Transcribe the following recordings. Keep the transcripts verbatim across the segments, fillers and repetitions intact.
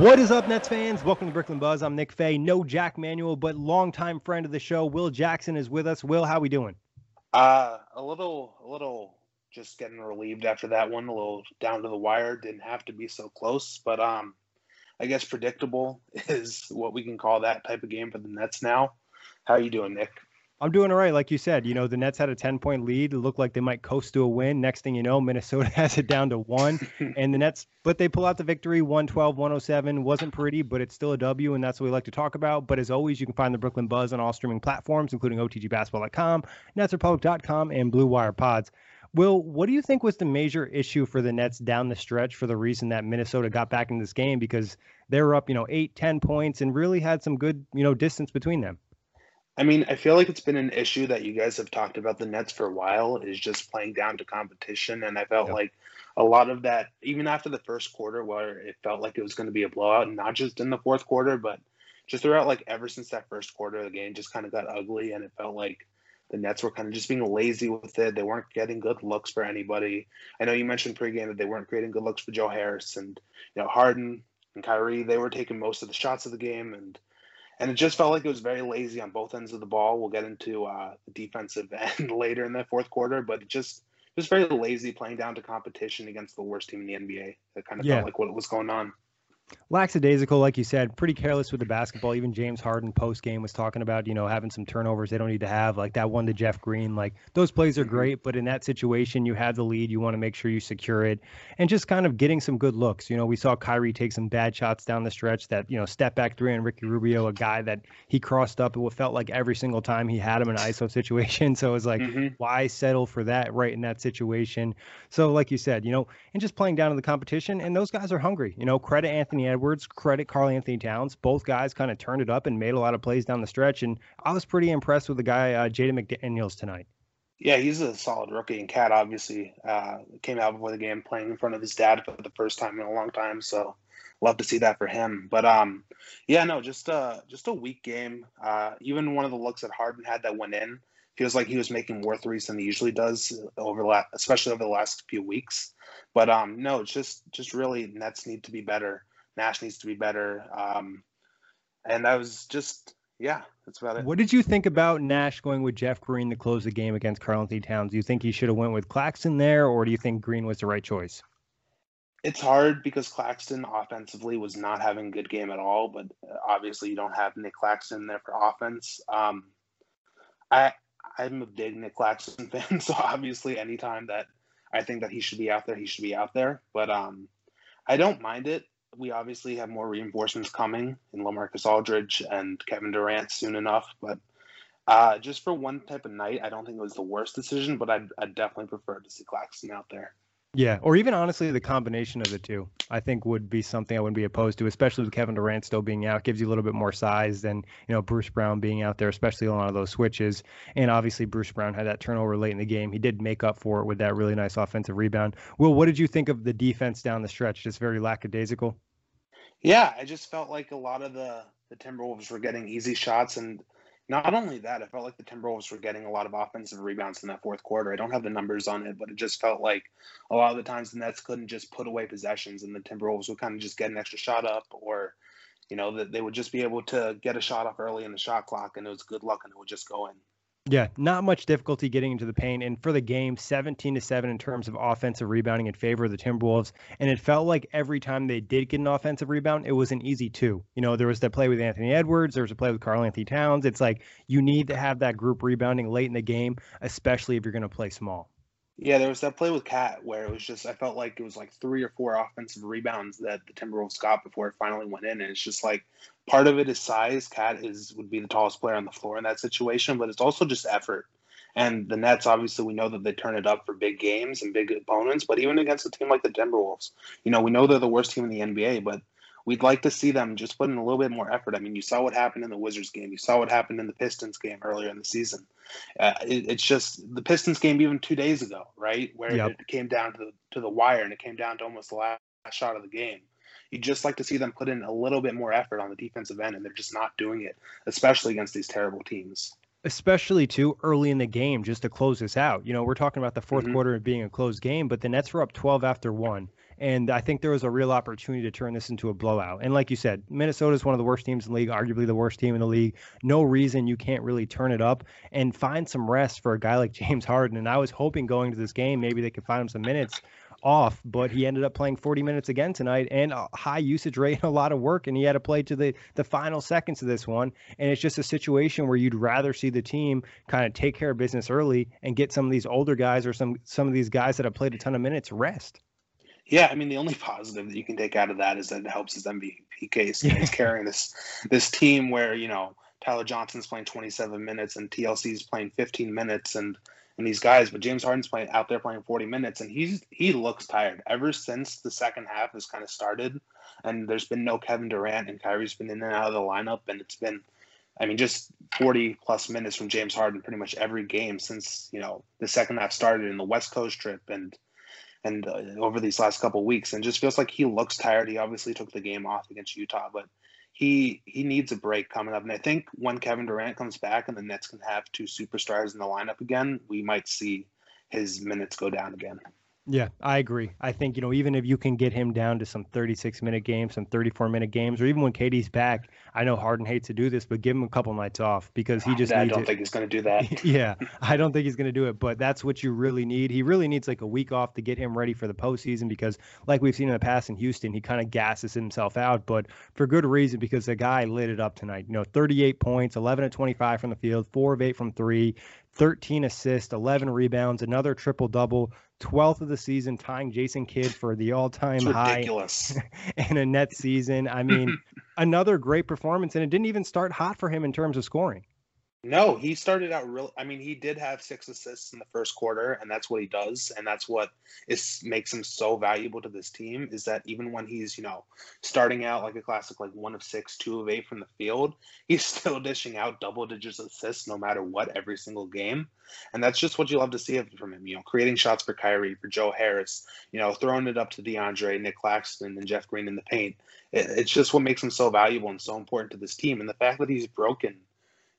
What is up, Nets fans? Welcome to Brooklyn Buzz. I'm Nick Faye. No Jack Manuel, but longtime friend of the show, Will Jackson, is with us. Will, how we doing? Uh, a little, a little, just getting relieved after that one. A little down to the wire. Didn't have to be so close, but um, I guess predictable is what we can call that type of game for the Nets now. How are you doing, Nick? I'm doing all right. Like you said, you know, the Nets had a ten-point lead. It looked like they might coast to a win. Next thing you know, Minnesota has it down to one. And the Nets, but they pull out the victory, one twelve to one oh seven. Wasn't pretty, but it's still a W, and that's what we like to talk about. But as always, you can find the Brooklyn Buzz on all streaming platforms, including O T G basketball dot com, Nets Republic dot com, and Blue Wire Pods. Will, what do you think was the major issue for the Nets down the stretch for the reason that Minnesota got back in this game? Because they were up, you know, eight, ten points and really had some good, you know, distance between them. I mean, I feel like it's been an issue that you guys have talked about the Nets for a while, is just playing down to competition. And I felt yep. like a lot of that, even after the first quarter where it felt like it was going to be a blowout, and not just in the fourth quarter, but just throughout, like ever since that first quarter, the game just kind of got ugly. And it felt like the Nets were kind of just being lazy with it. They weren't getting good looks for anybody. I know you mentioned pregame that they weren't creating good looks for Joe Harris and, you know, Harden and Kyrie. They were taking most of the shots of the game, and And it just felt like it was very lazy on both ends of the ball. We'll get into uh, the defensive end later in the fourth quarter, but it just it was very lazy playing down to competition against the worst team in the N B A. That kind of yeah. felt like what was going on. Lackadaisical, like you said, pretty careless with the basketball. Even James Harden post-game was talking about, you know, having some turnovers they don't need to have, like that one to Jeff Green. Like, those plays are great, but in that situation, you have the lead. You want to make sure you secure it. And just kind of getting some good looks. You know, we saw Kyrie take some bad shots down the stretch, that, you know, step back three, and Ricky Rubio, a guy that he crossed up, it felt like every single time he had him in an I S O situation. So it was like, mm-hmm. why settle for that right in that situation? So like you said, you know, and just playing down to the competition, and those guys are hungry. You know, credit Anthony Anthony Edwards, credit Karl-Anthony Towns. Both guys kind of turned it up and made a lot of plays down the stretch. And I was pretty impressed with the guy, uh, Jaden McDaniels, tonight. Yeah, he's a solid rookie. And Cat obviously uh, came out before the game playing in front of his dad for the first time in a long time. So love to see that for him. But um, yeah, no, just uh, just a weak game. Uh, even one of the looks that Harden had that went in feels like he was making more threes than he usually does, over la- especially over the last few weeks. But um, no, it's just just really Nets need to be better. Nash needs to be better. Um, and I was just, yeah, that's about it. What did you think about Nash going with Jeff Green to close the game against Karl-Anthony Towns? Do you think he should have went with Claxton there, or do you think Green was the right choice? It's hard because Claxton offensively was not having a good game at all, but obviously you don't have Nick Claxton there for offense. Um, I, I'm a big Nick Claxton fan, so obviously anytime that I think that he should be out there, he should be out there. But um, I don't mind it. We obviously have more reinforcements coming in LaMarcus Aldridge and Kevin Durant soon enough, but Uh, just for one type of night, I don't think it was the worst decision, but I'd, I'd definitely prefer to see Claxton out there. Yeah, or even honestly, the combination of the two, I think would be something I wouldn't be opposed to, especially with Kevin Durant still being out. It gives you a little bit more size than, you know, Bruce Brown being out there, especially on a lot of those switches. And obviously, Bruce Brown had that turnover late in the game. He did make up for it with that really nice offensive rebound. Will, what did you think of the defense down the stretch? Just very lackadaisical? Yeah, I just felt like a lot of the, the Timberwolves were getting easy shots, and not only that, I felt like the Timberwolves were getting a lot of offensive rebounds in that fourth quarter. I don't have the numbers on it, but it just felt like a lot of the times the Nets couldn't just put away possessions, and the Timberwolves would kind of just get an extra shot up, or, you know, that they would just be able to get a shot up early in the shot clock, and it was good luck, and it would just go in. Yeah, not much difficulty getting into the paint. And for the game, seventeen to seven in terms of offensive rebounding in favor of the Timberwolves. And it felt like every time they did get an offensive rebound, it was an easy two. You know, there was that play with Anthony Edwards. There was a play with Karl-Anthony Towns. It's like you need to have that group rebounding late in the game, especially if you're going to play small. Yeah, there was that play with Cat where it was just, I felt like it was like three or four offensive rebounds that the Timberwolves got before it finally went in. And it's just like, part of it is size. Cat is would be the tallest player on the floor in that situation, but it's also just effort. And the Nets, obviously, we know that they turn it up for big games and big opponents, but even against a team like the Timberwolves, you know, we know they're the worst team in the N B A, but we'd like to see them just put in a little bit more effort. I mean, you saw what happened in the Wizards game. You saw what happened in the Pistons game earlier in the season. Uh, it, it's just the Pistons game even two days ago, right, where yep. it came down to the, to the wire, and it came down to almost the last shot of the game. You'd just like to see them put in a little bit more effort on the defensive end, and they're just not doing it, especially against these terrible teams. Especially, too, early in the game, just to close this out. You know, we're talking about the fourth mm-hmm. quarter being a closed game, but the Nets were up twelve after one. And I think there was a real opportunity to turn this into a blowout. And like you said, Minnesota is one of the worst teams in the league, arguably the worst team in the league. No reason you can't really turn it up and find some rest for a guy like James Harden. And I was hoping going to this game, maybe they could find him some minutes off, but he ended up playing forty minutes again tonight, and a high usage rate and a lot of work, and he had to play to the, the final seconds of this one. And it's just a situation where you'd rather see the team kind of take care of business early and get some of these older guys or some, some of these guys that have played a ton of minutes rest. Yeah, I mean, the only positive that you can take out of that is that it helps his M V P case. Yeah. He's carrying this this team where, you know, Tyler Johnson's playing twenty-seven minutes and T L C's playing fifteen minutes and, and these guys. But James Harden's playing out there playing forty minutes, and he's he looks tired. Ever since the second half has kind of started and there's been no Kevin Durant, and Kyrie's been in and out of the lineup, and it's been, I mean, just forty-plus minutes from James Harden pretty much every game since, you know, the second half started in the West Coast trip and and uh, over these last couple of weeks, and just feels like he looks tired. He obviously took the game off against Utah, but he he needs a break coming up. And I think when Kevin Durant comes back and the Nets can have two superstars in the lineup again, we might see his minutes go down again. Yeah, I agree. I think, you know, even if you can get him down to some thirty-six minute games, some thirty-four minute games, or even when K D's back, I know Harden hates to do this, but give him a couple nights off because he just I needs don't it. think he's going to do that. Yeah, I don't think he's going to do it, but that's what you really need. He really needs like a week off to get him ready for the postseason because like we've seen in the past in Houston, he kind of gasses himself out, but for good reason because the guy lit it up tonight. You know, thirty-eight points, eleven of twenty-five from the field, four of eight from three, thirteen assists, eleven rebounds, another triple-double, twelfth of the season, tying Jason Kidd for the all-time high in a Nets season. I mean, another great performance, and it didn't even start hot for him in terms of scoring. No, he started out real. I mean, he did have six assists in the first quarter, and that's what he does, and that's what is makes him so valuable to this team. Is that even when he's, you know, starting out like a classic, like one of six, two of eight from the field, he's still dishing out double digits assists no matter what every single game, and that's just what you love to see from him. You know, creating shots for Kyrie, for Joe Harris, you know, throwing it up to DeAndre, Nick Claxton, and Jeff Green in the paint. It, it's just what makes him so valuable and so important to this team, and the fact that he's broken.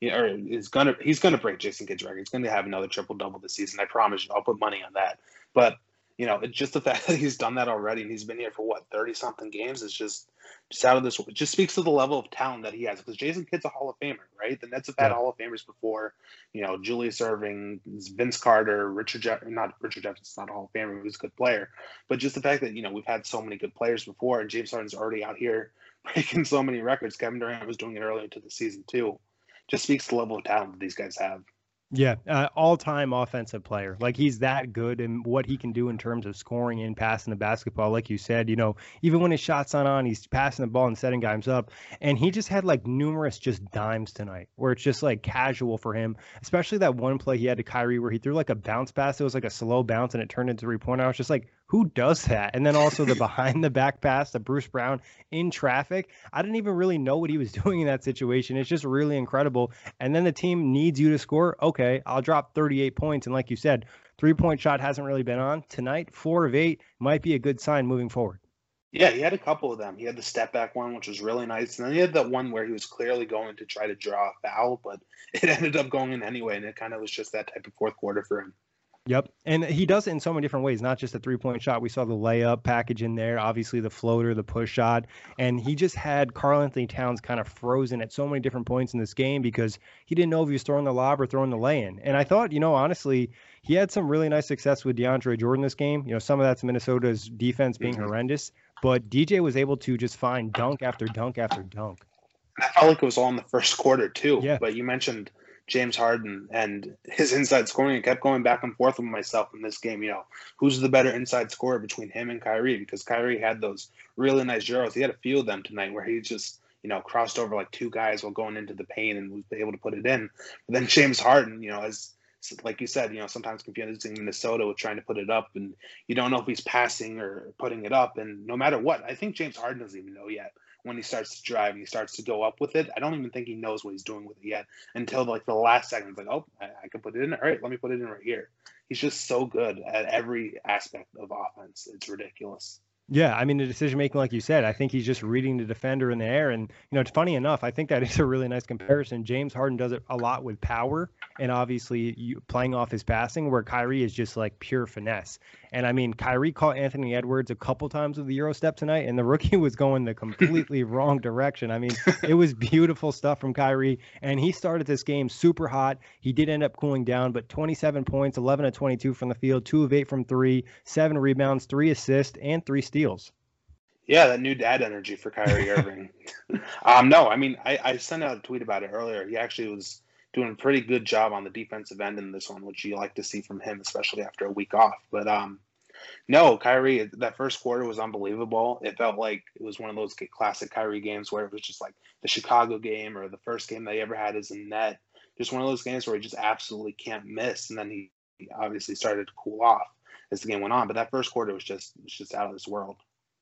You know, or is gonna he's gonna break Jason Kidd's record. He's gonna have another triple double this season. I promise you. I'll put money on that. But you know, it's just the fact that he's done that already, and he's been here for what thirty something games. It's just just out of this. It just speaks to the level of talent that he has. Because Jason Kidd's a Hall of Famer, right? The Nets have had yeah. Hall of Famers before. You know, Julius Irving, Vince Carter, Richard Jeff- not Richard Jefferson's not a Hall of Famer. He was a good player. But just the fact that you know we've had so many good players before, and James Harden's already out here breaking so many records. Kevin Durant was doing it earlier into the season too. Just speaks to the level of talent that these guys have. Yeah, uh, all-time offensive player. Like, he's that good in what he can do in terms of scoring and passing the basketball. Like you said, you know, even when his shot's not on, he's passing the ball and setting guys up. And he just had, like, numerous just dimes tonight where it's just, like, casual for him, especially that one play he had to Kyrie where he threw, like, a bounce pass. It was, like, a slow bounce, and it turned into a three-pointer. I was just like, who does that? And then also the behind-the-back pass to Bruce Brown in traffic. I didn't even really know what he was doing in that situation. It's just really incredible. And then the team needs you to score. Okay, I'll drop thirty-eight points. And like you said, three-point shot hasn't really been on. Tonight, four of eight might be a good sign moving forward. Yeah, he had a couple of them. He had the step-back one, which was really nice. And then he had that one where he was clearly going to try to draw a foul, but it ended up going in anyway, and it kind of was just that type of fourth quarter for him. Yep. And he does it in so many different ways, not just a three-point shot. We saw the layup package in there, obviously the floater, the push shot. And he just had Karl-Anthony Towns kind of frozen at so many different points in this game because he didn't know if he was throwing the lob or throwing the lay-in. And I thought, you know, honestly, he had some really nice success with DeAndre Jordan this game. You know, some of that's Minnesota's defense being mm-hmm. horrendous, but D J was able to just find dunk after dunk after dunk. I felt like it was all in the first quarter, too. Yeah. But you mentioned James Harden and his inside scoring. I kept going back and forth with myself in this game. You know, who's the better inside scorer between him and Kyrie? Because Kyrie had those really nice euros. He had a few of them tonight where he just, you know, crossed over like two guys while going into the paint and was able to put it in. But then James Harden, you know, as like you said, you know, sometimes confusing Minnesota with trying to put it up, and you don't know if he's passing or putting it up. And no matter what, I think James Harden doesn't even know yet. When he starts to drive and he starts to go up with it, I don't even think he knows what he's doing with it yet until like the last second. It's like, oh, I, I can put it in. All right, let me put it in right here. He's just so good at every aspect of offense. It's ridiculous. Yeah, I mean, the decision-making, like you said, I think he's just reading the defender in the air. And, you know, it's funny enough, I think that is a really nice comparison. James Harden does it a lot with power and obviously you, playing off his passing, where Kyrie is just like pure finesse. And, I mean, Kyrie caught Anthony Edwards a couple times with the Euro step tonight, and the rookie was going the completely wrong direction. I mean, it was beautiful stuff from Kyrie, and he started this game super hot. He did end up cooling down, but twenty-seven points, eleven of twenty-two from the field, two of eight from three, seven rebounds, three assists, and three steals. Deals. Yeah, that new dad energy for Kyrie Irving. um, no, I mean, I, I sent out a tweet about it earlier. He actually was doing a pretty good job on the defensive end in this one, which you like to see from him, especially after a week off. But um, no, Kyrie, that first quarter was unbelievable. It felt like it was one of those classic Kyrie games where it was just like the Chicago game or the first game they ever had as a net. Just one of those games where he just absolutely can't miss. And then he, he obviously started to cool off as the game went on, but that first quarter was just was just out of this world.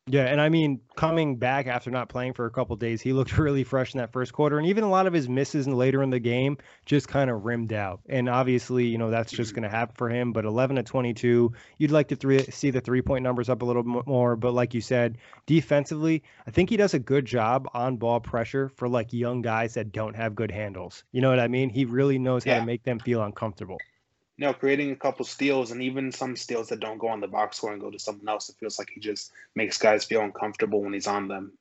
Yeah, and I mean, coming back after not playing for a couple of days, he looked really fresh in that first quarter, and even a lot of his misses later in the game just kind of rimmed out. And obviously, you know, that's just going to happen for him, but eleven to twenty-two, you'd like to three, see the three-point numbers up a little more, but like you said, defensively, I think he does a good job on ball pressure for like young guys that don't have good handles. You know what I mean? He really knows yeah. how to make them feel uncomfortable. You know, creating a couple steals, and even some steals that don't go on the box score and go to someone else. It feels like he just makes guys feel uncomfortable when he's on them.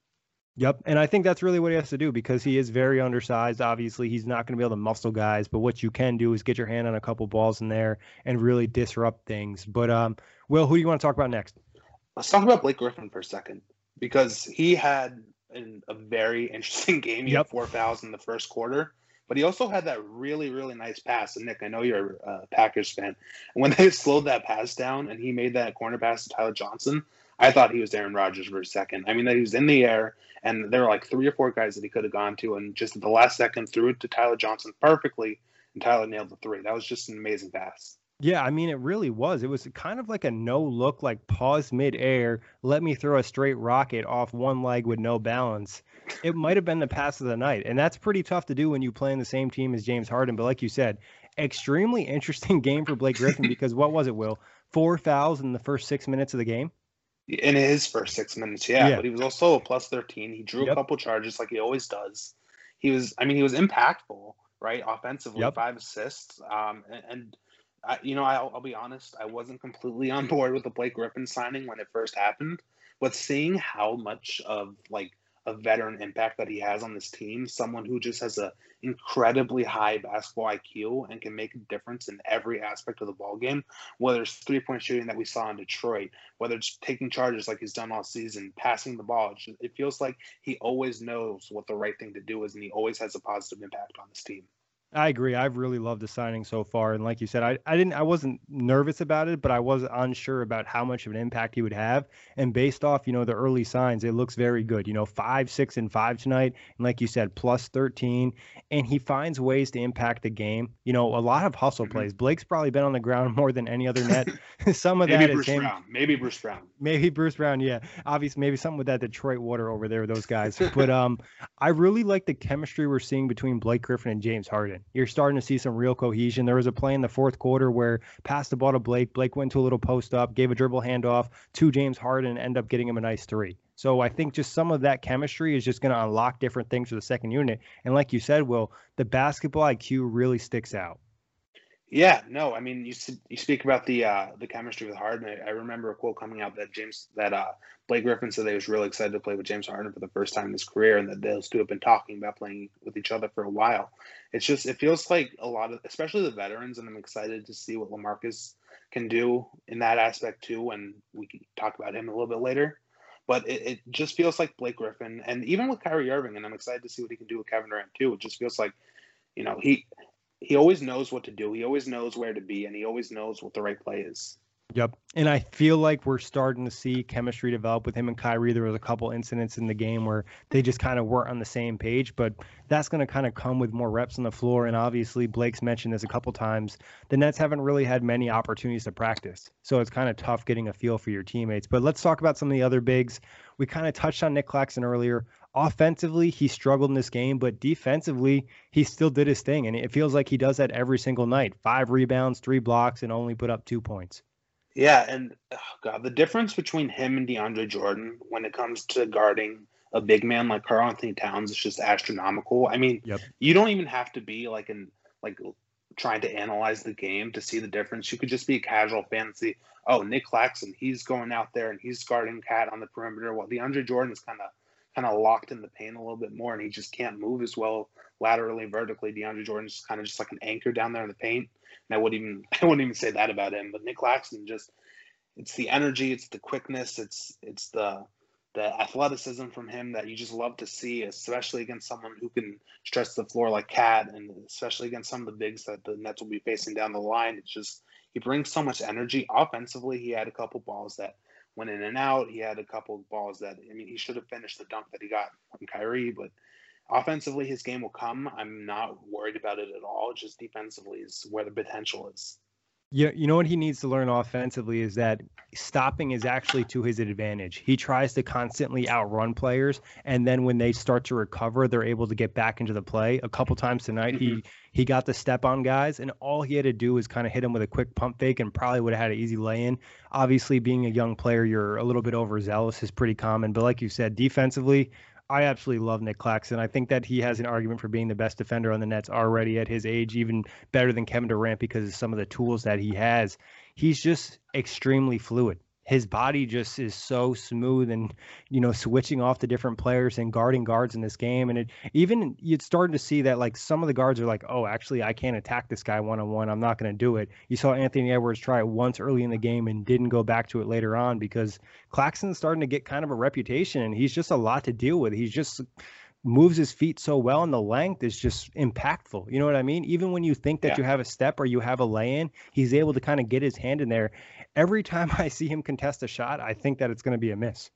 Yep, and I think that's really what he has to do because he is very undersized. Obviously, he's not going to be able to muscle guys, but what you can do is get your hand on a couple balls in there and really disrupt things. But, um, Will, who do you want to talk about next? Let's talk about Blake Griffin for a second because he had an, a very interesting game. He yep. had four fouls in the first quarter. But he also had that really, really nice pass. And, Nick, I know you're a Packers fan. And when they slowed that pass down and he made that corner pass to Tyler Johnson, I thought he was Aaron Rodgers for a second. I mean, that he was in the air, and there were like three or four guys that he could have gone to. And just at the last second, threw it to Tyler Johnson perfectly, and Tyler nailed the three. That was just an amazing pass. Yeah, I mean, it really was. It was kind of like a no-look, like pause mid-air, let me throw a straight rocket off one leg with no balance. It might have been the pass of the night, and that's pretty tough to do when you play in the same team as James Harden. But like you said, extremely interesting game for Blake Griffin because what was it, Will? Four fouls in the first six minutes of the game? In his first six minutes, yeah. yeah. But he was also a plus thirteen. He drew yep. a couple charges like he always does. He was, I mean, he was impactful, right, offensively, yep. five assists, um, and, and – I, you know, I'll, I'll be honest, I wasn't completely on board with the Blake Griffin signing when it first happened, but seeing how much of, like, a veteran impact that he has on this team, someone who just has a incredibly high basketball I Q and can make a difference in every aspect of the ballgame, whether it's three-point shooting that we saw in Detroit, whether it's taking charges like he's done all season, passing the ball, it's just, it feels like he always knows what the right thing to do is, and he always has a positive impact on this team. I agree. I've really loved the signing so far. And like you said, I, I didn't I wasn't nervous about it, but I was unsure about how much of an impact he would have. And based off, you know, the early signs, it looks very good. You know, five, six, and five tonight. And like you said, plus thirteen. And he finds ways to impact the game. You know, a lot of hustle mm-hmm. plays. Blake's probably been on the ground more than any other net. Some of maybe that Bruce is him. Brown. Maybe Bruce Brown. Maybe Bruce Brown, yeah. Obviously, maybe something with that Detroit water over there, those guys. But um, I really like the chemistry we're seeing between Blake Griffin and James Harden. You're starting to see some real cohesion. There was a play in the fourth quarter where passed the ball to Blake. Blake went to a little post up, gave a dribble handoff to James Harden, and ended up getting him a nice three. So I think just some of that chemistry is just going to unlock different things for the second unit. And like you said, Will, the basketball I Q really sticks out. Yeah, no, I mean, you you speak about the uh, the chemistry with Harden. I, I remember a quote coming out that James that uh, Blake Griffin said that he was really excited to play with James Harden for the first time in his career, and that those two have been talking about playing with each other for a while. It's just it feels like a lot of, especially the veterans, and I'm excited to see what LaMarcus can do in that aspect too. When we can talk about him a little bit later, but it, it just feels like Blake Griffin, and even with Kyrie Irving, and I'm excited to see what he can do with Kevin Durant too. It just feels like, you know, he. He always knows what to do. He always knows where to be, and he always knows what the right play is. Yep. And I feel like we're starting to see chemistry develop with him and Kyrie. There was a couple incidents in the game where they just kind of weren't on the same page, but that's going to kind of come with more reps on the floor. And obviously, Blake's mentioned this a couple times. The Nets haven't really had many opportunities to practice, so it's kind of tough getting a feel for your teammates. But let's talk about some of the other bigs. We kind of touched on Nick Claxton earlier. Offensively, he struggled in this game, but defensively, he still did his thing. And it feels like he does that every single night. Five rebounds, three blocks, and only put up two points. Yeah, and oh God, the difference between him and DeAndre Jordan when it comes to guarding a big man like Karl-Anthony Towns is just astronomical. I mean, yep. You don't even have to be like an like trying to analyze the game to see the difference. You could just be a casual fan and see, oh, Nick Claxton, he's going out there and he's guarding Cat on the perimeter, while DeAndre Jordan is kind of kind of locked in the paint a little bit more, and he just can't move as well laterally, vertically. DeAndre Jordan's just kind of just like an anchor down there in the paint. And I wouldn't even I wouldn't even say that about him. But Nick Claxton, just it's the energy, it's the quickness, it's it's the the athleticism from him that you just love to see, especially against someone who can stretch the floor like Cat, and especially against some of the bigs that the Nets will be facing down the line. It's just he brings so much energy. Offensively, he had a couple balls that went in and out. He had a couple of balls that, I mean, he should have finished the dunk that he got from Kyrie, but offensively, his game will come. I'm not worried about it at all. Just defensively is where the potential is. Yeah, you know what he needs to learn offensively is that stopping is actually to his advantage. He tries to constantly outrun players, and then when they start to recover, they're able to get back into the play. A couple times tonight, mm-hmm. he he got the step on guys, and all he had to do was kind of hit him with a quick pump fake and probably would have had an easy lay-in. Obviously, being a young player, you're a little bit overzealous is pretty common, but like you said, defensively, I absolutely love Nick Claxton. I think that he has an argument for being the best defender on the Nets already at his age, even better than Kevin Durant because of some of the tools that he has. He's just extremely fluid. His body just is so smooth, and, you know, switching off to different players and guarding guards in this game. And it even you'd started to see that, like, some of the guards are like, oh, actually, I can't attack this guy one-on-one. I'm not going to do it. You saw Anthony Edwards try it once early in the game and didn't go back to it later on because Claxton's starting to get kind of a reputation, and he's just a lot to deal with. He's just moves his feet so well, and the length is just impactful. You know what I mean? Even when you think that yeah. you have a step or you have a lay-in, he's able to kind of get his hand in there. Every time I see him contest a shot, I think that it's going to be a miss.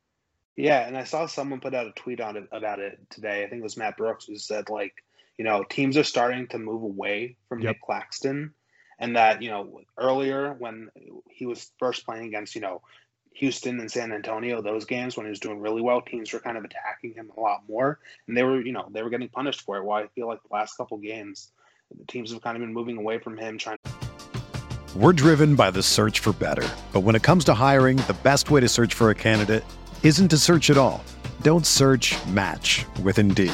Yeah, and I saw someone put out a tweet on it about it today. I think it was Matt Brooks who said, like, you know, teams are starting to move away from yep. Nick Claxton, and that, you know, earlier when he was first playing against, you know, Houston and San Antonio, those games when he was doing really well, teams were kind of attacking him a lot more, and they were, you know, they were getting punished for it. Well, I feel like the last couple games, the teams have kind of been moving away from him. Trying. We're driven by the search for better, but when it comes to hiring, the best way to search for a candidate isn't to search at all. Don't search, match with Indeed.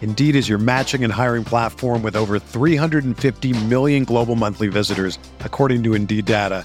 Indeed is your matching and hiring platform with over three hundred fifty million global monthly visitors, according to Indeed data,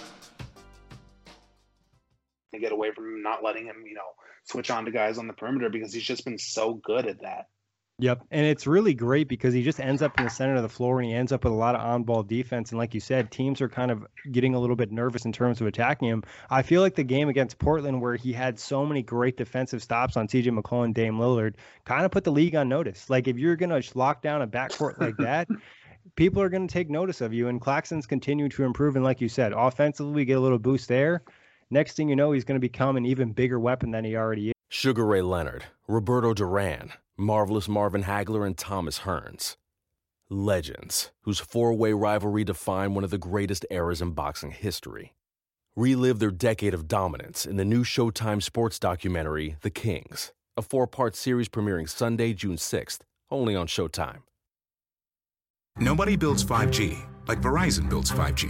To get away from him, not letting him, you know, switch on to guys on the perimeter, because he's just been so good at that. Yep. And it's really great because he just ends up in the center of the floor and he ends up with a lot of on-ball defense. And like you said, teams are kind of getting a little bit nervous in terms of attacking him. I feel like the game against Portland, where he had so many great defensive stops on T J McCollum, Dame Lillard, kind of put the league on notice. Like, if you're going to lock down a backcourt like that, people are going to take notice of you. And Claxton's continuing to improve. And like you said, offensively, we get a little boost there. Next thing you know, he's going to become an even bigger weapon than he already is. Sugar Ray Leonard, Roberto Duran, Marvelous Marvin Hagler, and Thomas Hearns. Legends, whose four-way rivalry defined one of the greatest eras in boxing history. Relive their decade of dominance in the new Showtime sports documentary, The Kings, a four-part series premiering Sunday, June sixth, only on Showtime. Nobody builds five G like Verizon builds five G,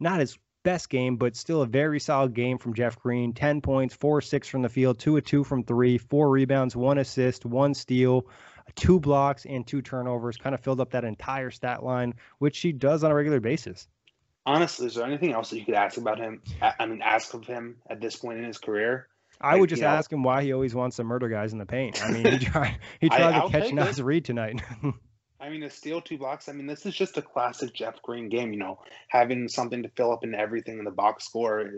Not his best game, but still a very solid game from Jeff Green. ten points, four six from the field, two of two from three, four rebounds, one assist, one steal, two blocks, and two turnovers. Kind of filled up that entire stat line, which he does on a regular basis. Honestly, is there anything else that you could ask about him? I mean, ask of him at this point in his career? I like, would just ask know, him why he always wants to murder guys in the paint. I mean, he tried, he tried I, to I'll catch Nas Reed tonight. I mean, a steal, two blocks. I mean, this is just a classic Jeff Green game, you know, having something to fill up in everything in the box score.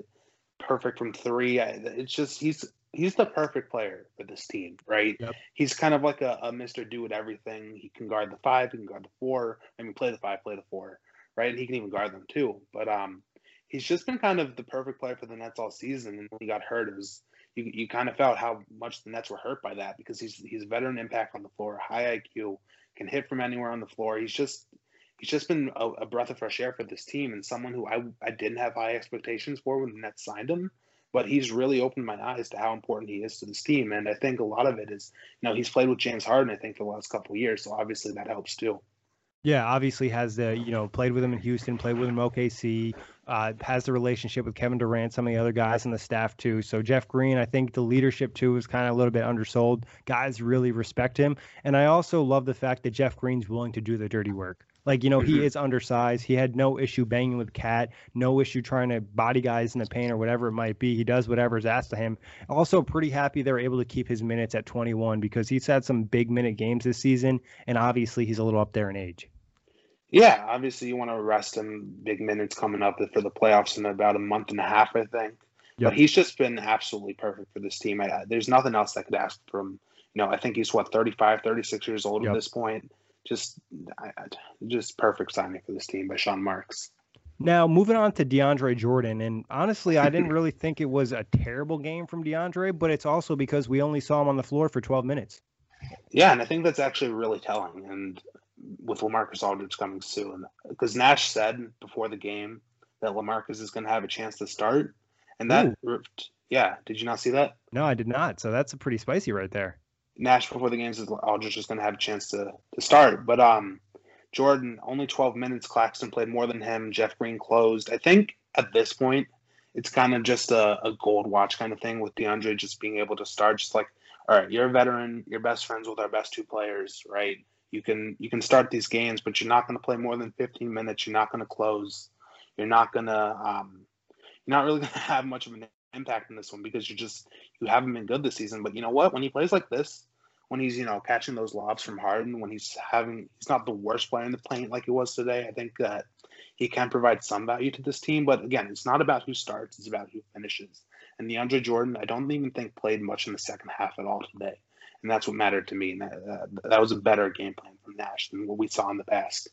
Perfect from three. It's just he's he's the perfect player for this team, right? Yep. He's kind of like a, a Mister Do It Everything. He can guard the five. He can guard the four. I mean, play the five, play the four, right? And he can even guard them too. But um, he's just been kind of the perfect player for the Nets all season. And when he got hurt, it was you, you kind of felt how much the Nets were hurt by that, because he's he's veteran impact on the floor, high I Q. Can hit from anywhere on the floor. He's just he's just been a, a breath of fresh air for this team, and someone who I I didn't have high expectations for when the Nets signed him, but he's really opened my eyes to how important he is to this team. And I think a lot of it is, you know, he's played with James Harden, I think, for the last couple of years, so obviously that helps too. Yeah, obviously has the, you know, played with him in Houston, played with him in O K C, uh, has the relationship with Kevin Durant, some of the other guys in the staff too. So Jeff Green, I think the leadership too is kind of a little bit undersold. Guys really respect him. And I also love the fact that Jeff Green's willing to do the dirty work. Like, you know, he is undersized. He had no issue banging with Cat, no issue trying to body guys in the paint or whatever it might be. He does whatever's asked of him. Also, pretty happy they're able to keep his minutes at twenty-one, because he's had some big minute games this season, and obviously he's a little up there in age. Yeah, obviously you want to rest him. Big minutes coming up for the playoffs in about a month and a half, I think. Yep. But he's just been absolutely perfect for this team. I, there's nothing else I could ask from. You know, I think he's, what, thirty-five, thirty-six years old yep. at this point. Just just perfect signing for this team by Sean Marks. Now, moving on to DeAndre Jordan. And honestly, I didn't really think it was a terrible game from DeAndre, but it's also because we only saw him on the floor for twelve minutes. Yeah, and I think that's actually really telling. And with LaMarcus Aldridge coming soon, because Nash said before the game that LaMarcus is going to have a chance to start. And that, Ooh. yeah, did you not see that? No, I did not. So that's a pretty spicy right there. Nash before the games is Aldridge is going to have a chance to, to start. But um, Jordan, only twelve minutes. Claxton played more than him. Jeff Green closed. I think at this point, it's kind of just a, a gold watch kind of thing with DeAndre just being able to start. Just like, all right, you're a veteran. You're best friends with our best two players, right? You can you can start these games, but you're not going to play more than fifteen minutes. You're not going to close. You're not going to um, you're not really going to have much of an impact in this one, because you just you haven't been good this season. But you know what, when he plays like this, when he's, you know, catching those lobs from Harden, when he's having he's not the worst player in the paint like he was today, I think that He can provide some value to this team, but again, it's not about who starts, it's about who finishes. And DeAndre Jordan, I don't even think played much in the second half at all today. And that's what mattered to me. And that, uh, that was a better game plan from Nash than what we saw in the past.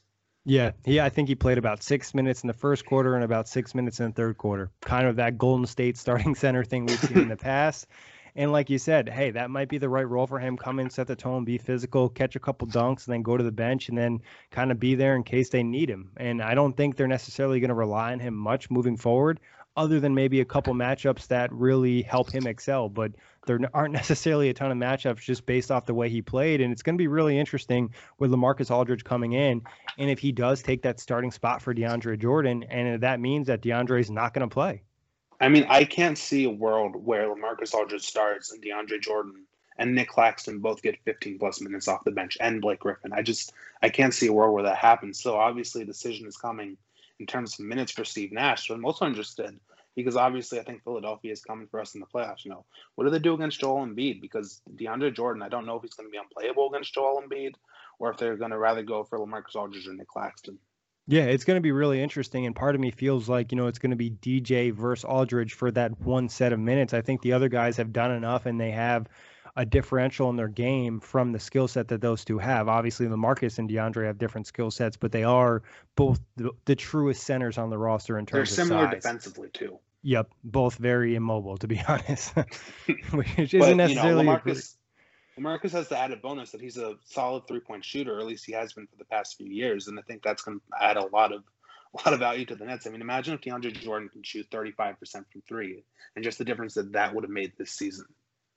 Yeah, yeah, I think he played about six minutes in the first quarter and about six minutes in the third quarter. Kind of that Golden State starting center thing we've seen in the past. And like you said, hey, that might be the right role for him. Come in, set the tone, be physical, catch a couple dunks, and then go to the bench and then kind of be there in case they need him. And I don't think they're necessarily going to rely on him much moving forward, other than maybe a couple matchups that really help him excel. But there aren't necessarily a ton of matchups just based off the way he played. And it's going to be really interesting with LaMarcus Aldridge coming in. And if he does take that starting spot for DeAndre Jordan, and that means that DeAndre's not going to play. I mean, I can't see a world where LaMarcus Aldridge starts and DeAndre Jordan and Nick Claxton both get fifteen plus minutes off the bench, and Blake Griffin. I just, I can't see a world where that happens. So obviously a decision is coming in terms of minutes for Steve Nash. So I'm also interested because obviously I think Philadelphia is coming for us in the playoffs. You know, what do they do against Joel Embiid? Because DeAndre Jordan, I don't know if he's going to be unplayable against Joel Embiid or if they're going to rather go for LaMarcus Aldridge or Nick Claxton. Yeah, it's going to be really interesting, and part of me feels like, you know, it's going to be D J versus Aldridge for that one set of minutes. I think the other guys have done enough, and they have a differential in their game from the skill set that those two have. Obviously, LaMarcus and DeAndre have different skill sets, but they are both the, the truest centers on the roster in terms of size. They're similar defensively, too. Yep, both very immobile, to be honest, which isn't but, necessarily... You know, LaMarcus, LaMarcus has the added bonus that he's a solid three-point shooter, or at least he has been for the past few years, and I think that's going to add a lot of a lot of value to the Nets. I mean, imagine if DeAndre Jordan can shoot thirty-five percent from three, and just the difference that that would have made this season.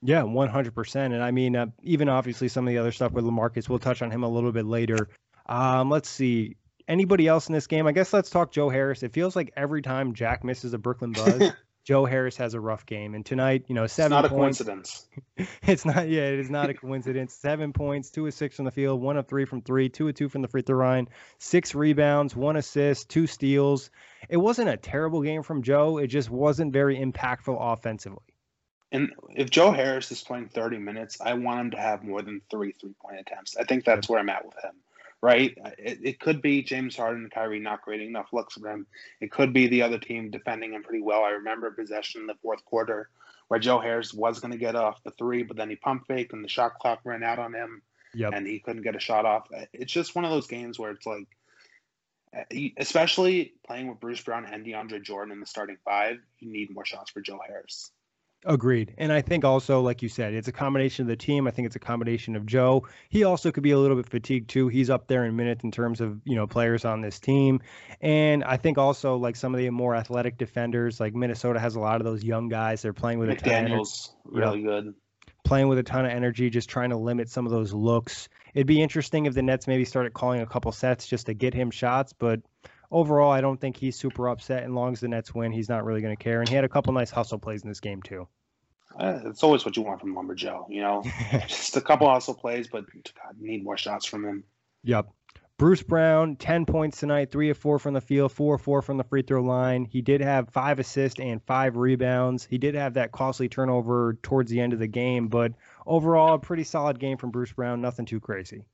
Yeah, one hundred percent. And I mean, uh, even obviously some of the other stuff with LaMarcus, we'll touch on him a little bit later. Um, let's see. Anybody else in this game? I guess let's talk Joe Harris. It feels like every time Jack misses a Brooklyn Buzz, Joe Harris has a rough game. And tonight, you know, seven points. It's not points. a coincidence. It's not, yeah, it is not a coincidence. Seven points, two of six from the field, one of three from three, two of two from the free throw line, six rebounds, one assist, two steals. It wasn't a terrible game from Joe. It just wasn't very impactful offensively. And if Joe Harris is playing thirty minutes, I want him to have more than three three-point attempts. I think that's where I'm at with him, right? It, it could be James Harden and Kyrie not creating enough looks for him. It could be the other team defending him pretty well. I remember a possession in the fourth quarter where Joe Harris was going to get off the three, but then he pump faked and the shot clock ran out on him, yep. and he couldn't get a shot off. It's just one of those games where it's like, especially playing with Bruce Brown and DeAndre Jordan in the starting five, you need more shots for Joe Harris. Agreed. And I think also, like you said, it's a combination of the team. I think it's a combination of Joe. He also could be a little bit fatigued, too. He's up there in minutes in terms of, you know, players on this team. And I think also, like, some of the more athletic defenders, like Minnesota has a lot of those young guys. They're playing with a ton of energy. McDaniels, really good. Playing with a ton of energy, just trying to limit some of those looks. It'd be interesting if the Nets maybe started calling a couple sets just to get him shots, but... Overall, I don't think he's super upset. And long as the Nets win, he's not really going to care. And he had a couple nice hustle plays in this game, too. Uh, it's always what you want from Lumber Joe, you know? Just a couple hustle plays, but God, need more shots from him. Yep. Bruce Brown, ten points tonight, three of four from the field, four of four from the free throw line. He did have five assists and five rebounds. He did have that costly turnover towards the end of the game. But overall, a pretty solid game from Bruce Brown. Nothing too crazy.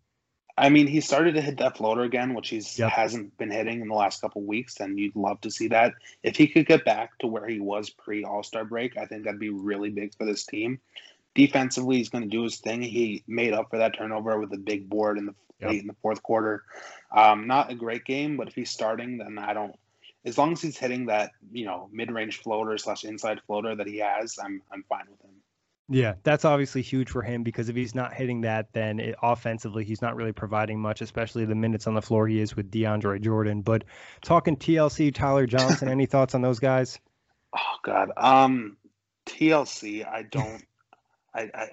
I mean, he started to hit that floater again, which he yep. hasn't been hitting in the last couple of weeks, and you'd love to see that. If he could get back to where he was pre-All-Star break, I think that'd be really big for this team. Defensively, he's going to do his thing. He made up for that turnover with a big board in the yep. late in the fourth quarter. Um, not a great game, but if he's starting, then I don't. As long as he's hitting that, you know, mid-range floater slash inside floater that he has, I'm I'm fine with him. Yeah, that's obviously huge for him because if he's not hitting that, then it, offensively he's not really providing much, especially the minutes on the floor he is with DeAndre Jordan. But talking T L C, Tyler Johnson, any thoughts on those guys? Oh God, um, T L C, I don't. I, I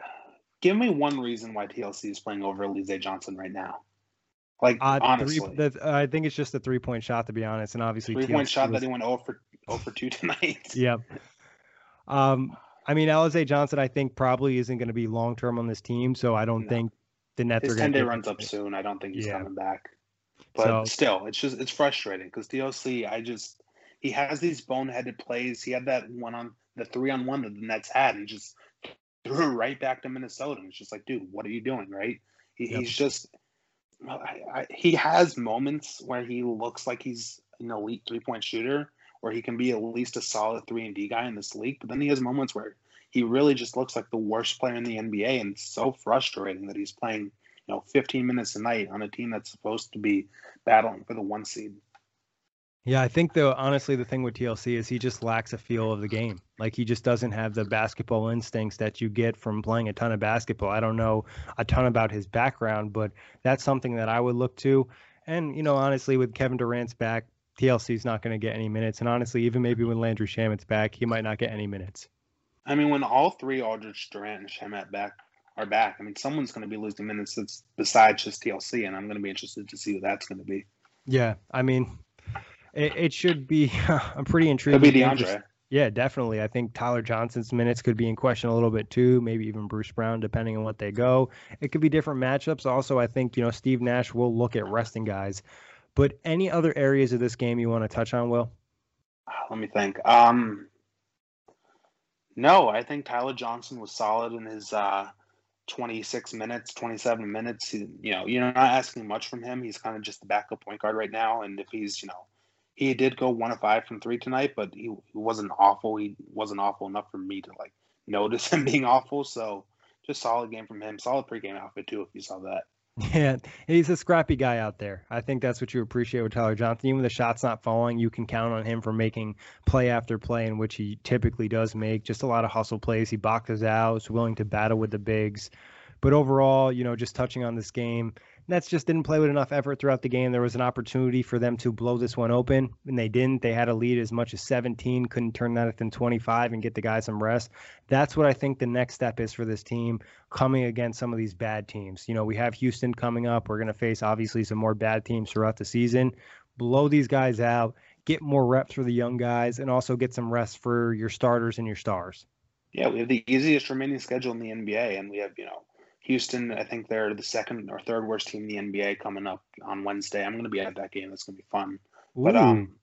give me one reason why T L C is playing over Alizé Johnson right now. Like uh, honestly, three, that, uh, I think it's just the three-point shot to be honest, and obviously three-point shot was... that he went zero for two tonight. Yep. Um. I mean, Alizé Johnson, I think, probably isn't going to be long-term on this team, so I don't no. think the Nets His are going to... His ten-day runs up soon. I don't think he's yeah. coming back. But so, still, it's just it's frustrating because D L C, I just... He has these boneheaded plays. He had that one on... The three-on-one that the Nets had and just threw it right back to Minnesota. And it's just like, dude, what are you doing, right? He, yep. He's just... I, I, he has moments where he looks like he's an elite three-point shooter, or he can be at least a solid three and D guy in this league. But then he has moments where he really just looks like the worst player in the N B A, and it's so frustrating that he's playing, you know, fifteen minutes a night on a team that's supposed to be battling for the one seed. Yeah, I think, though, honestly, the thing with T L C is he just lacks a feel of the game. Like, he just doesn't have the basketball instincts that you get from playing a ton of basketball. I don't know a ton about his background, but that's something that I would look to. And, you know, honestly, with Kevin Durant's back, T L C's not going to get any minutes. And honestly, even maybe when Landry Shamet's back, he might not get any minutes. I mean, when all three, Aldridge, Durant, and Shamet back, are back, I mean, someone's going to be losing minutes that's besides just T L C, and I'm going to be interested to see what that's going to be. Yeah, I mean... It, it should be a pretty intriguing. It'll be DeAndre. Yeah, definitely. I think Tyler Johnson's minutes could be in question a little bit too, maybe even Bruce Brown, depending on what they go. It could be different matchups. Also, I think, you know, Steve Nash will look at resting guys. But any other areas of this game you want to touch on, Will? Let me think. Um, no, I think Tyler Johnson was solid in his uh, twenty-six minutes, twenty-seven minutes. He, you know, you're not asking much from him. He's kind of just the backup point guard right now. And if he's, you know, he did go one of five from three tonight, but he wasn't awful. He wasn't awful enough for me to like notice him being awful. So just solid game from him. Solid pregame outfit too, if you saw that. Yeah, he's a scrappy guy out there. I think that's what you appreciate with Tyler Johnson. Even when the shot's not falling, you can count on him for making play after play, in which he typically does make. Just a lot of hustle plays. He boxes out. He's willing to battle with the bigs. But overall, you know, just touching on this game, Nets just didn't play with enough effort throughout the game. There was an opportunity for them to blow this one open, and they didn't. They had a lead as much as seventeen, couldn't turn that into twenty-five and get the guys some rest. That's what I think the next step is for this team coming against some of these bad teams. You know, we have Houston coming up. We're going to face, obviously, some more bad teams throughout the season. Blow these guys out, get more reps for the young guys, and also get some rest for your starters and your stars. Yeah, we have the easiest remaining schedule in the N B A, and we have, you know, Houston, I think they're the second or third worst team in the N B A coming up on Wednesday. I'm going to be at that game. That's going to be fun. Ooh. But, um,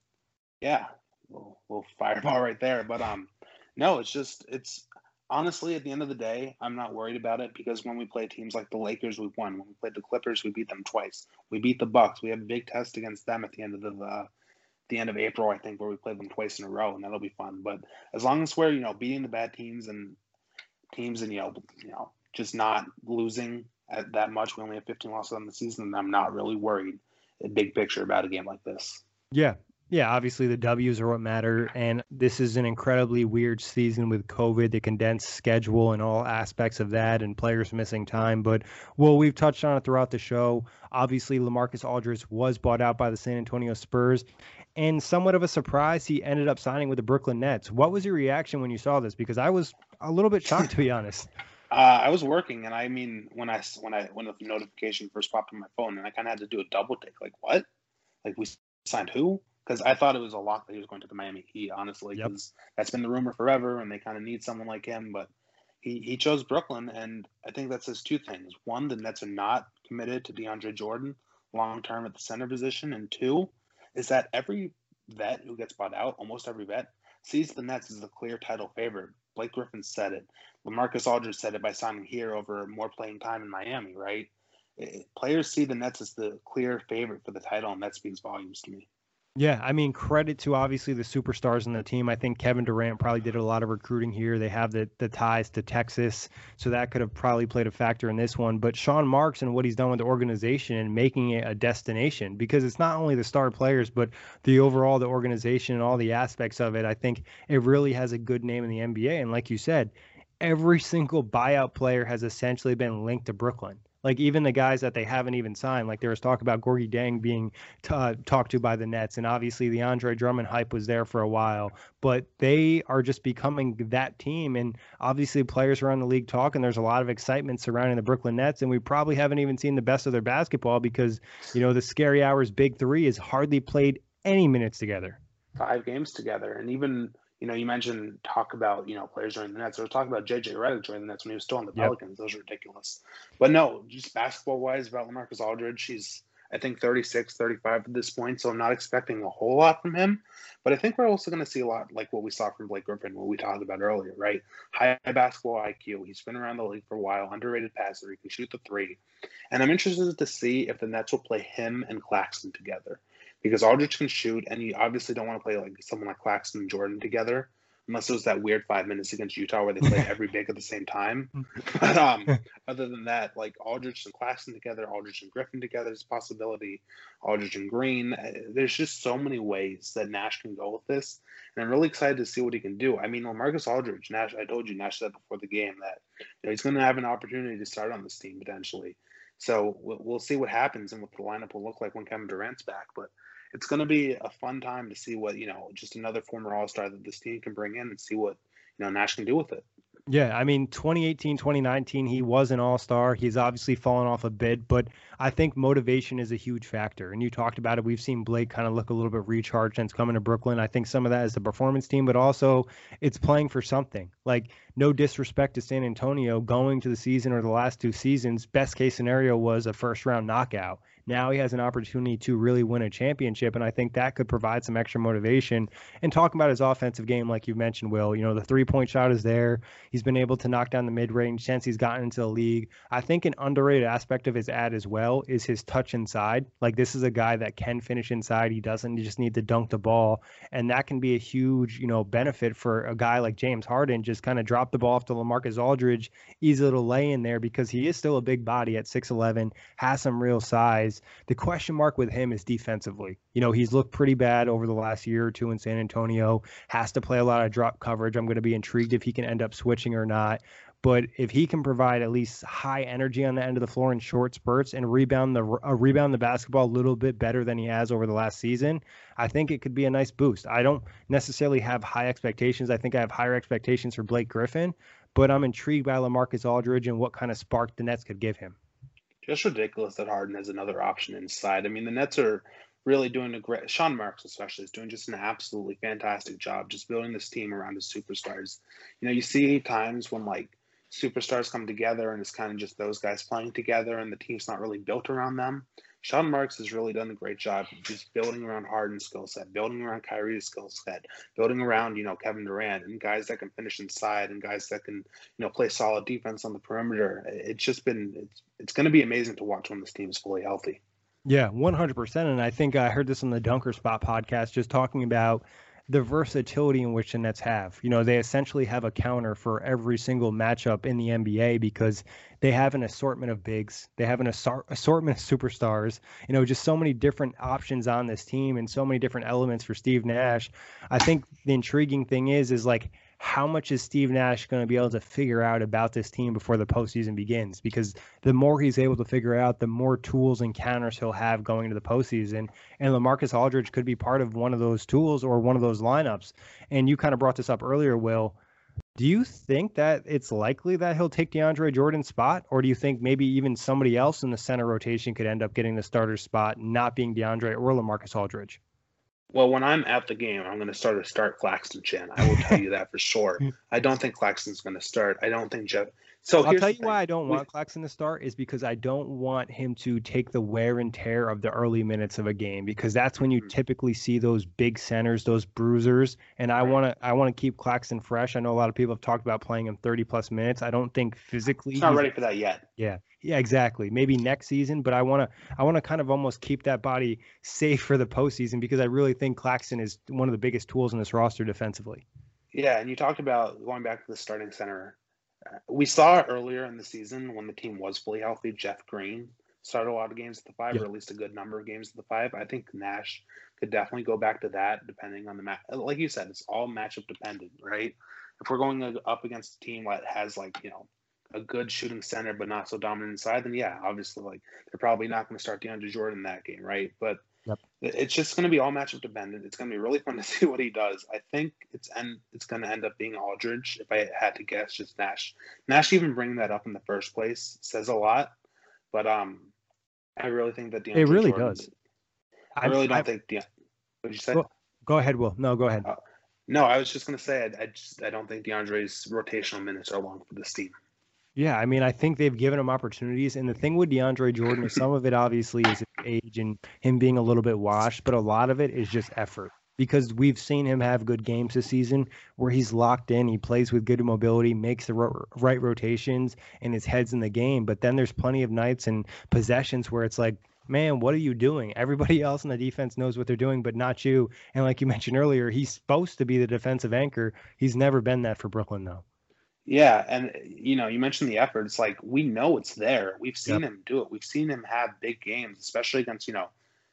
yeah, we'll, we'll fireball right there. But, um, no, it's just – it's honestly, at the end of the day, I'm not worried about it because when we play teams like the Lakers, we've won. When we played the Clippers, we beat them twice. We beat the Bucks. We have a big test against them at the end of the uh, – the end of April, I think, where we played them twice in a row, and that'll be fun. But as long as we're, you know, beating the bad teams and teams and, you know, you know – just not losing at that much. We only have fifteen losses on the season, and I'm not really worried big picture about a game like this. Yeah. Yeah, obviously the W's are what matter, and this is an incredibly weird season with COVID, the condensed schedule and all aspects of that, and players missing time. But, well, we've touched on it throughout the show. Obviously, LaMarcus Aldridge was bought out by the San Antonio Spurs, and somewhat of a surprise, he ended up signing with the Brooklyn Nets. What was your reaction when you saw this? Because I was a little bit shocked, to be honest. Uh, I was working, and I mean, when I when I when the notification first popped on my phone, and I kind of had to do a double take, like what? Like we signed who? Because I thought it was a lock that he was going to the Miami Heat, honestly, because yep. that's been the rumor forever, and they kind of need someone like him. But he he chose Brooklyn, and I think that says two things: one, the Nets are not committed to DeAndre Jordan long term at the center position, and two, is that every vet who gets bought out, almost every vet, sees the Nets as the clear title favorite. Blake Griffin said it. LaMarcus Aldridge said it by signing here over more playing time in Miami, right? It, players see the Nets as the clear favorite for the title, and that speaks volumes to me. Yeah, I mean, credit to obviously the superstars in the team. I think Kevin Durant probably did a lot of recruiting here. They have the, the ties to Texas, so that could have probably played a factor in this one. But Sean Marks and what he's done with the organization and making it a destination, because it's not only the star players, but the overall, the organization and all the aspects of it, I think it really has a good name in the N B A. And like you said, every single buyout player has essentially been linked to Brooklyn. Like, even the guys that they haven't even signed, like there was talk about Gorgie Dang being t- uh, talked to by the Nets, and obviously the Andre Drummond hype was there for a while, but they are just becoming that team, and obviously players around the league talk, and there's a lot of excitement surrounding the Brooklyn Nets, and we probably haven't even seen the best of their basketball because, you know, the Scary Hours Big Three has hardly played any minutes together. Five games together, and even... You know, you mentioned talk about, you know, players joining the Nets. I was talking about J J Redick joining the Nets when he was still on the Pelicans. Yep. Those are ridiculous. But no, just basketball-wise about LaMarcus Aldridge, he's, I think, thirty-six, thirty-five at this point, so I'm not expecting a whole lot from him. But I think we're also going to see a lot like what we saw from Blake Griffin, what we talked about earlier, right? High basketball I Q. He's been around the league for a while, underrated passer. He can shoot the three. And I'm interested to see if the Nets will play him and Claxton together. because Aldridge can shoot, and you obviously don't want to play like someone like Claxton and Jordan together, unless it was that weird five minutes against Utah where they play every big at the same time. But um, other than that, like Aldridge and Claxton together, Aldridge and Griffin together is a possibility, Aldridge and Green. There's just so many ways that Nash can go with this, and I'm really excited to see what he can do. I mean, LaMarcus Aldridge, Nash, I told you, Nash said before the game that you know, he's going to have an opportunity to start on this team potentially. So we'll see what happens and what the lineup will look like when Kevin Durant's back. But it's going to be a fun time to see what, you know, just another former All-Star that this team can bring in and see what, you know, Nash can do with it. Yeah, I mean, twenty eighteen, twenty nineteen, he was an All-Star. He's obviously fallen off a bit, but I think motivation is a huge factor. And you talked about it. We've seen Blake kind of look a little bit recharged since coming to Brooklyn. I think some of that is the performance team, but also it's playing for something. Like, no disrespect to San Antonio, going to the season or the last two seasons, best case scenario was a first-round knockout. Now he has an opportunity to really win a championship, and I think that could provide some extra motivation. And talking about his offensive game, like you mentioned, Will, you know, the three-point shot is there. He's been able to knock down the mid-range since he's gotten into the league. I think an underrated aspect of his ad as well is his touch inside. Like, this is a guy that can finish inside. He doesn't just need to dunk the ball, and that can be a huge, you know, benefit for a guy like James Harden. Just kind of drop the ball off to LaMarcus Aldridge, easy little lay in there, because he is still a big body at six eleven, has some real size. The question mark with him is defensively. You know, he's looked pretty bad over the last year or two in San Antonio, has to play a lot of drop coverage. I'm going to be intrigued if he can end up switching or not. But if he can provide at least high energy on the end of the floor in short spurts and rebound the uh, rebound the basketball a little bit better than he has over the last season, I think it could be a nice boost. I don't necessarily have high expectations. I think I have higher expectations for Blake Griffin, but I'm intrigued by LaMarcus Aldridge and what kind of spark the Nets could give him. Just ridiculous that Harden has another option inside. I mean, the Nets are really doing a great – Sean Marks especially is doing just an absolutely fantastic job just building this team around his superstars. You know, you see times when, like, superstars come together and it's kind of just those guys playing together and the team's not really built around them. Sean Marks has really done a great job of just building around Harden's skill set, building around Kyrie's skill set, building around, you know, Kevin Durant and guys that can finish inside and guys that can, you know, play solid defense on the perimeter. It's just been, it's, it's going to be amazing to watch when this team is fully healthy. Yeah, one hundred percent. And I think I heard this on the Dunker Spot podcast, just talking about the versatility in which the Nets have. You know, they essentially have a counter for every single matchup in the N B A because they have an assortment of bigs. They have an assor- assortment of superstars. You know, just so many different options on this team and so many different elements for Steve Nash. I think the intriguing thing is, is like, how much is Steve Nash going to be able to figure out about this team before the postseason begins? Because the more he's able to figure out, the more tools and counters he'll have going into the postseason. And LaMarcus Aldridge could be part of one of those tools or one of those lineups. And you kind of brought this up earlier, Will. Do you think that it's likely that he'll take DeAndre Jordan's spot? Or do you think maybe even somebody else in the center rotation could end up getting the starter spot, not being DeAndre or LaMarcus Aldridge? Well, when I'm at the game, I'm going to start a start Claxton Chan. I will tell you that for sure. I don't think Claxton's going to start. I don't think Jeff. So I'll tell you why I don't want Claxton to start is because I don't want him to take the wear and tear of the early minutes of a game, because that's when you mm-hmm. typically see those big centers, those bruisers. And I right. want to I want to keep Claxton fresh. I know a lot of people have talked about playing him thirty plus minutes. I don't think physically. He's not ready for that yet. Yeah. Yeah, exactly. Maybe next season, but I want to I want to kind of almost keep that body safe for the postseason, because I really think Claxton is one of the biggest tools in this roster defensively. Yeah, and you talked about going back to the starting center. Uh, we saw earlier in the season when the team was fully healthy, Jeff Green started a lot of games at the five, yeah. or at least a good number of games at the five. I think Nash could definitely go back to that depending on the match. Like you said, it's all matchup dependent, right? If we're going up against a team that has, like, you know, a good shooting center but not so dominant inside, then yeah, obviously, like, they're probably not going to start DeAndre Jordan that game, right? But yep. It's just going to be all matchup dependent. It's going to be really fun to see what he does. I think it's and it's going to end up being Aldridge, if I had to guess, just Nash. Nash even bringing that up in the first place says a lot, but um, I really think that DeAndre It really Jordan, does. I really I've, don't I've, think DeAndre. What you say? Go, go ahead, Will. No, go ahead. Uh, no, I was just going to say I, I just I don't think DeAndre's rotational minutes are long for this team. Yeah, I mean, I think they've given him opportunities. And the thing with DeAndre Jordan is some of it obviously is his age and him being a little bit washed, but a lot of it is just effort, because we've seen him have good games this season where he's locked in, he plays with good mobility, makes the ro- right rotations, and his head's in the game. But then there's plenty of nights and possessions where it's like, man, what are you doing? Everybody else in the defense knows what they're doing, but not you. And like you mentioned earlier, he's supposed to be the defensive anchor. He's never been that for Brooklyn, though. Yeah, and, you know, you mentioned the effort. It's like, we know it's there. We've seen yep. him do it. We've seen him have big games, especially against, you know,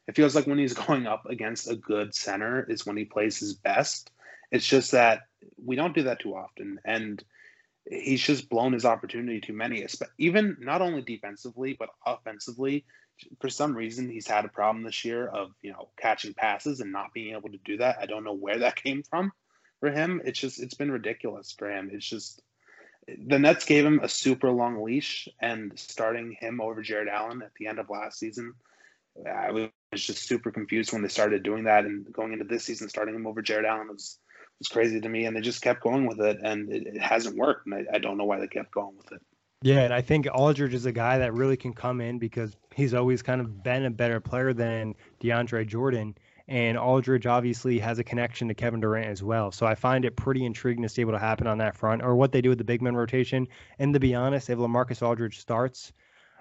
it feels like when he's going up against a good center is when he plays his best. It's just that we don't do that too often. And he's just blown his opportunity too many, even not only defensively, but offensively. For some reason, he's had a problem this year of, you know, catching passes and not being able to do that. I don't know where that came from for him. It's just, it's been ridiculous for him. It's just, the Nets gave him a super long leash, and starting him over Jared Allen at the end of last season, I was just super confused when they started doing that, and going into this season, starting him over Jared Allen was, was crazy to me, and they just kept going with it, and it, it hasn't worked, and I, I don't know why they kept going with it. Yeah, and I think Aldridge is a guy that really can come in because he's always kind of been a better player than DeAndre Jordan. And Aldridge obviously has a connection to Kevin Durant as well. So I find it pretty intriguing to see what will happen on that front, or what they do with the big man rotation. And to be honest, if LaMarcus Aldridge starts,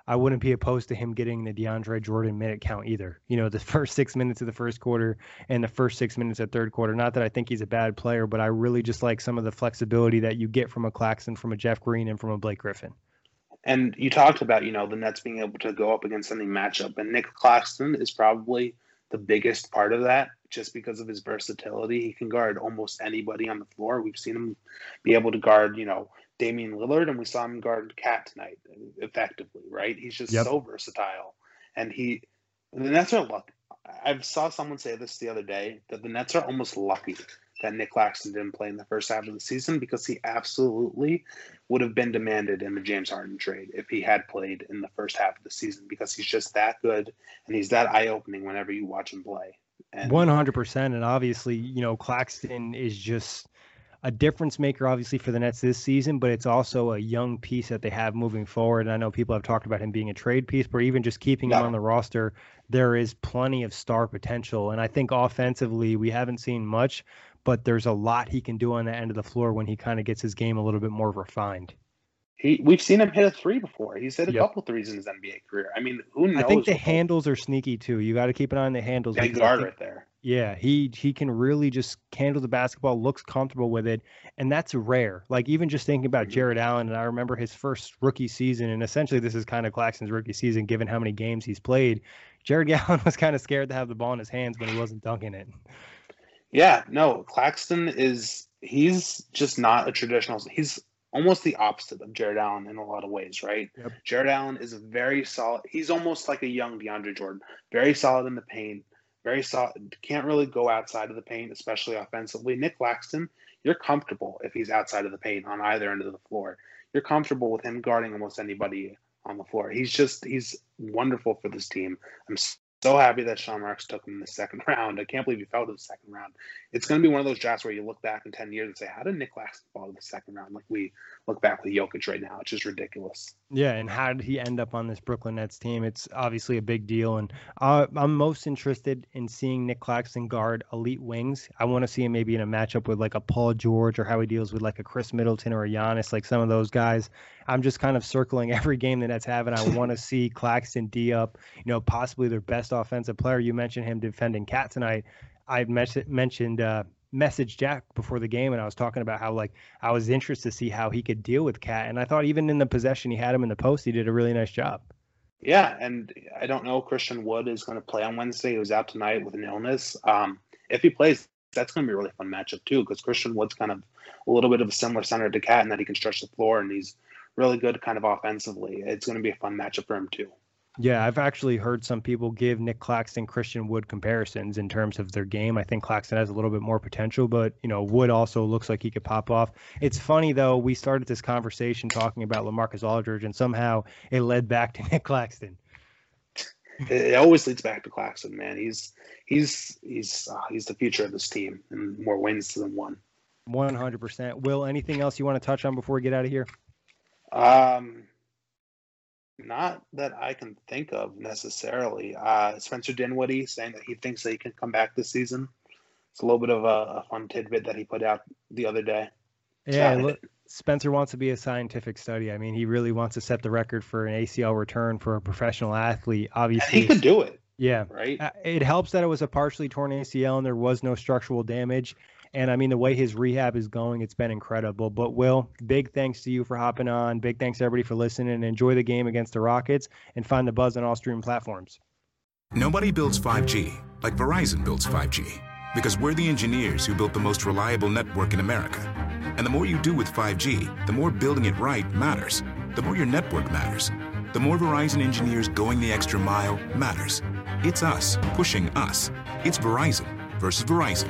I wouldn't be opposed to him getting the DeAndre Jordan minute count either. You know, the first six minutes of the first quarter and the first six minutes of the third quarter. Not that I think he's a bad player, but I really just like some of the flexibility that you get from a Claxton, from a Jeff Green, and from a Blake Griffin. And you talked about, you know, the Nets being able to go up against any matchup. And Nick Claxton is probably the biggest part of that, just because of his versatility. He can guard almost anybody on the floor. We've seen him be able to guard, you know, Damian Lillard, and we saw him guard Cat tonight effectively, right? He's just yep. so versatile. And he, the Nets are lucky. I saw someone say this the other day, that the Nets are almost lucky that Nick Claxton didn't play in the first half of the season, because he absolutely would have been demanded in the James Harden trade if he had played in the first half of the season, because he's just that good, and he's that eye-opening whenever you watch him play. And one hundred percent, and obviously, you know, Claxton is just a difference maker, obviously, for the Nets this season, but it's also a young piece that they have moving forward. And I know people have talked about him being a trade piece, but even just keeping yeah. him on the roster, there is plenty of star potential. And I think offensively, we haven't seen much, but there's a lot he can do on the end of the floor when he kind of gets his game a little bit more refined. He, we've seen him hit a three before. He's hit a yep. couple threes in his N B A career. I mean, who knows? I think the handles are sneaky, too. You got to keep an eye on the handles. Big guard right there. Yeah, he he can really just handle the basketball, looks comfortable with it, and that's rare. Like, even just thinking about Jared Allen, and I remember his first rookie season, and essentially this is kind of Claxton's rookie season given how many games he's played. Jared Allen was kind of scared to have the ball in his hands when he wasn't dunking it. Yeah, no, Claxton is – he's just not a traditional – he's almost the opposite of Jared Allen in a lot of ways, right? Yep. Jared Allen is a very solid – he's almost like a young DeAndre Jordan, very solid in the paint. Very solid. Can't really go outside of the paint, especially offensively. Nick Claxton, you're comfortable if he's outside of the paint on either end of the floor. You're comfortable with him guarding almost anybody on the floor. He's just, he's wonderful for this team. I'm so happy that Sean Marks took him in the second round. I can't believe he fell to the second round. It's going to be one of those drafts where you look back in ten years and say, how did Nick Claxton fall to the second round? Like we look back with Jokic right now. It's just ridiculous. Yeah, and how did he end up on this Brooklyn Nets team? It's obviously a big deal, and uh, I'm most interested in seeing Nick Claxton guard elite wings. I want to see him maybe in a matchup with like a Paul George, or how he deals with like a Chris Middleton or a Giannis, like some of those guys. I'm just kind of circling every game the Nets have, and I want to see Claxton D up, you know, possibly their best offensive player. You mentioned him defending Cat tonight. I mes- mentioned uh, messaged Jack before the game, and I was talking about how like I was interested to see how he could deal with Cat, and I thought even in the possession he had him in the post, he did a really nice job. Yeah, and I don't know, Christian Wood is going to play on Wednesday. He was out tonight with an illness. Um, if he plays, that's going to be a really fun matchup too, because Christian Wood's kind of a little bit of a similar center to Cat, and that he can stretch the floor, and he's really good kind of offensively. It's going to be a fun matchup for him too. Yeah, I've actually heard some people give Nick Claxton Christian Wood comparisons in terms of their game. I think Claxton has a little bit more potential, but, you know, Wood also looks like he could pop off. It's funny, though, we started this conversation talking about LaMarcus Aldridge, and somehow it led back to Nick Claxton. It always leads back to Claxton, man. He's he's he's uh, he's the future of this team, and more wins than one. one hundred percent. Will, anything else you want to touch on before we get out of here? Um, not that I can think of necessarily. Uh, Spencer Dinwiddie saying that he thinks that he can come back this season. It's a little bit of a, a fun tidbit that he put out the other day. Yeah, so, it, lo- Spencer wants to be a scientific study. I mean, he really wants to set the record for an A C L return for a professional athlete. Obviously, he could do it. Yeah. Right. It helps that it was a partially torn A C L and there was no structural damage. And I mean, the way his rehab is going, it's been incredible. But Will, big thanks to you for hopping on. Big thanks to everybody for listening, and enjoy the game against the Rockets and find the Buzz on all streaming platforms. Nobody builds five G like Verizon builds five G, because we're the engineers who built the most reliable network in America. And the more you do with five G, the more building it right matters. The more your network matters. The more Verizon engineers going the extra mile matters. It's us pushing us. It's Verizon versus Verizon.